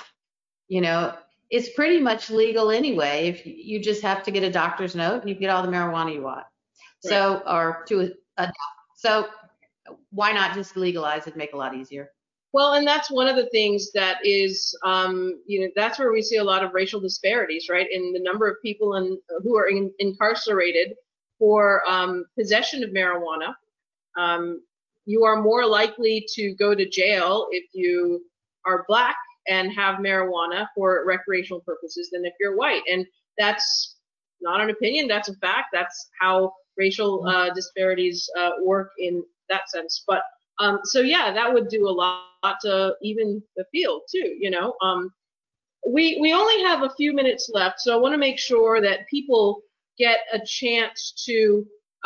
you know, it's pretty much legal anyway. If you just have to get a doctor's note and you get all the marijuana you want, right. So or to adopt. So why not just legalize it? Make it a lot easier. Well, and that's one of the things that is, um, you know, that's where we see a lot of racial disparities, right? In the number of people in, who are in, incarcerated for um, possession of marijuana. Um, you are more likely to go to jail if you are black and have marijuana for recreational purposes than if you're white. And that's not an opinion, that's a fact. That's how racial uh, disparities uh, work in that sense. But um, so yeah, that would do a lot. to even the field too, you know. Um, we we only have a few minutes left, so I want to make sure that people get a chance to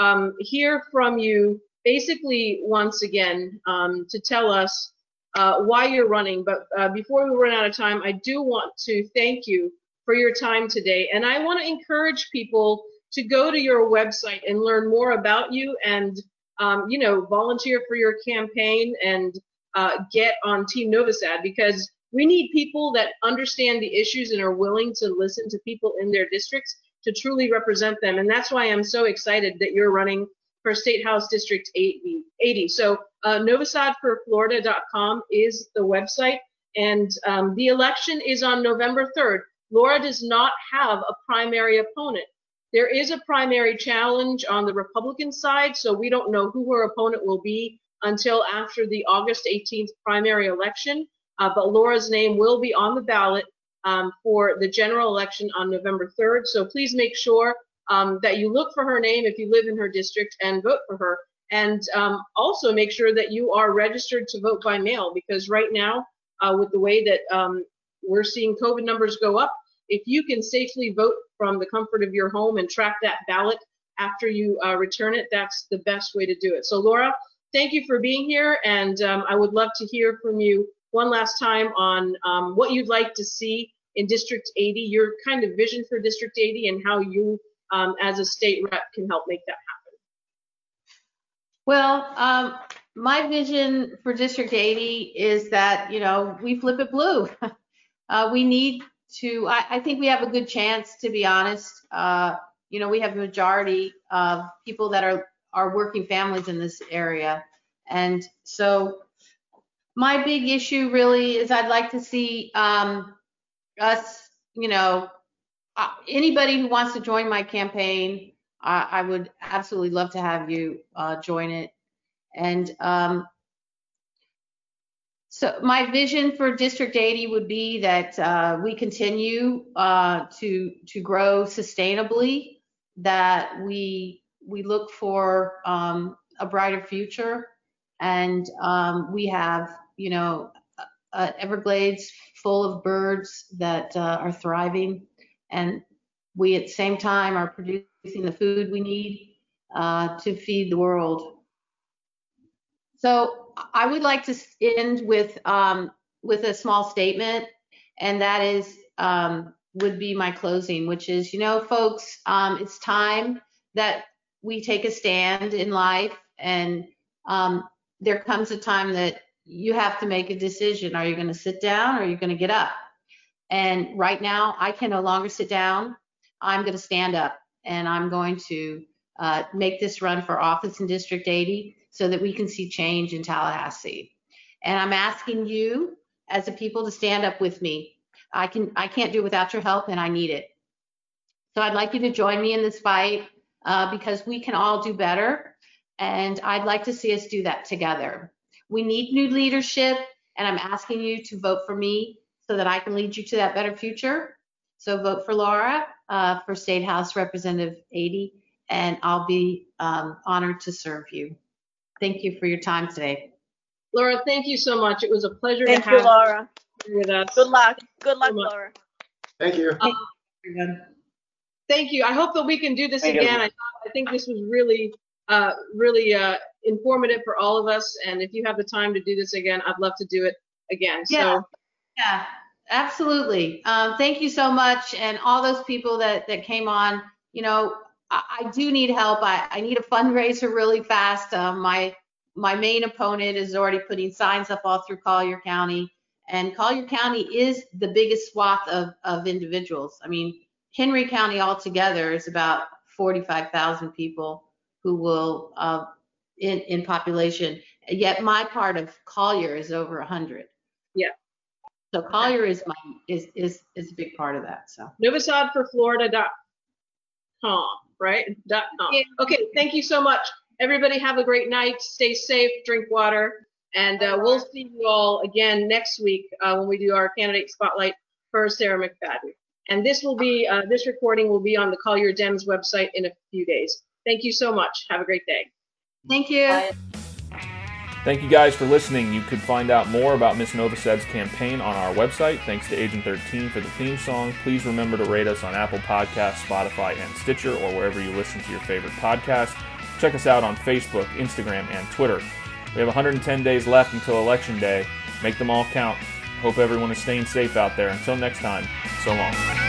um, hear from you, basically once again, um, to tell us uh, why you're running. But uh, before we run out of time, I do want to thank you for your time today, and I want to encourage people to go to your website and learn more about you, and um, you know, volunteer for your campaign, and Uh, get on Team Novosad, because we need people that understand the issues and are willing to listen to people in their districts to truly represent them. And that's why I'm so excited that you're running for State House District eighty. So uh, novosad for florida dot com is the website, and um, the election is on November third. Laura does not have a primary opponent. There is a primary challenge on the Republican side, so we don't know who her opponent will be until after the August eighteenth primary election, uh, but Laura's name will be on the ballot um, for the general election on November third. So please make sure um, that you look for her name if you live in her district and vote for her. And um, also make sure that you are registered to vote by mail, because right now, uh, with the way that um, we're seeing COVID numbers go up, if you can safely vote from the comfort of your home and track that ballot after you uh, return it, that's the best way to do it. So Laura, thank you for being here, and um, I would love to hear from you one last time on um, what you'd like to see in District eighty, your kind of vision for District eighty, and how you um, as a state rep can help make that happen. Well, um, my vision for District eighty is that, you know, we flip it blue. uh, we need to, I, I think we have a good chance, to be honest. Uh, you know, we have the majority of people that are, are working families in this area. And so my big issue really is I'd like to see um, us, you know, uh, anybody who wants to join my campaign, I, I would absolutely love to have you uh, join it. And um, so my vision for District eighty would be that uh, we continue uh, to to grow sustainably, that we we look for um, a brighter future, and um, we have, you know, uh, Everglades full of birds that uh, are thriving, and we at the same time are producing the food we need uh, to feed the world. So I would like to end with um, with a small statement, and that is um, would be my closing, which is, you know, folks, um, it's time that we take a stand in life, and um, there comes a time that you have to make a decision. Are you going to sit down, or are you going to get up? And right now, I can no longer sit down. I'm going to stand up, and I'm going to uh, make this run for office in District eighty so that we can see change in Tallahassee. And I'm asking you as a people to stand up with me. I can, I can't do it without your help, and I need it. So I'd like you to join me in this fight. Uh, because we can all do better, and I'd like to see us do that together. We need new leadership, and I'm asking you to vote for me so that I can lead you to that better future. So vote for Laura uh, for State House Representative eighty, and I'll be um, honored to serve you. Thank you for your time today. Laura, thank you so much. It was a pleasure thank to you, have Laura. you with us. Good luck. Good luck, so Laura. Thank you. Um, Thank you. I hope that we can do this Thank again. I, I think this was really, uh, really uh, informative for all of us. And if you have the time to do this again, I'd love to do it again. Yeah, so. yeah, absolutely. Um, thank you so much. And all those people that, that came on, you know, I, I do need help. I, I need a fundraiser really fast. Um, my, my main opponent is already putting signs up all through Collier County. And Collier County is the biggest swath of, of individuals. I mean, Hendry County altogether is about forty-five thousand people who will uh, in in population. Yet my part of Collier is over one hundred. Yeah. So Collier is my is is is a big part of that. So novosad for florida dot com, right? Dot com. Yeah. Okay. Thank you so much, everybody. Have a great night. Stay safe. Drink water, and uh, we'll see you all again next week uh, when we do our candidate spotlight for Sarah McFadden. And this will be, uh, this recording will be on the Collier Dems website in a few days. Thank you so much. Have a great day. Thank you. Bye. Thank you guys for listening. You can find out more about Miz Novosad's campaign on our website. Thanks to Agent thirteen for the theme song. Please remember to rate us on Apple Podcasts, Spotify, and Stitcher, or wherever you listen to your favorite podcast. Check us out on Facebook, Instagram, and Twitter. We have one hundred ten days left until Election Day. Make them all count. Hope everyone is staying safe out there. Until next time, so long.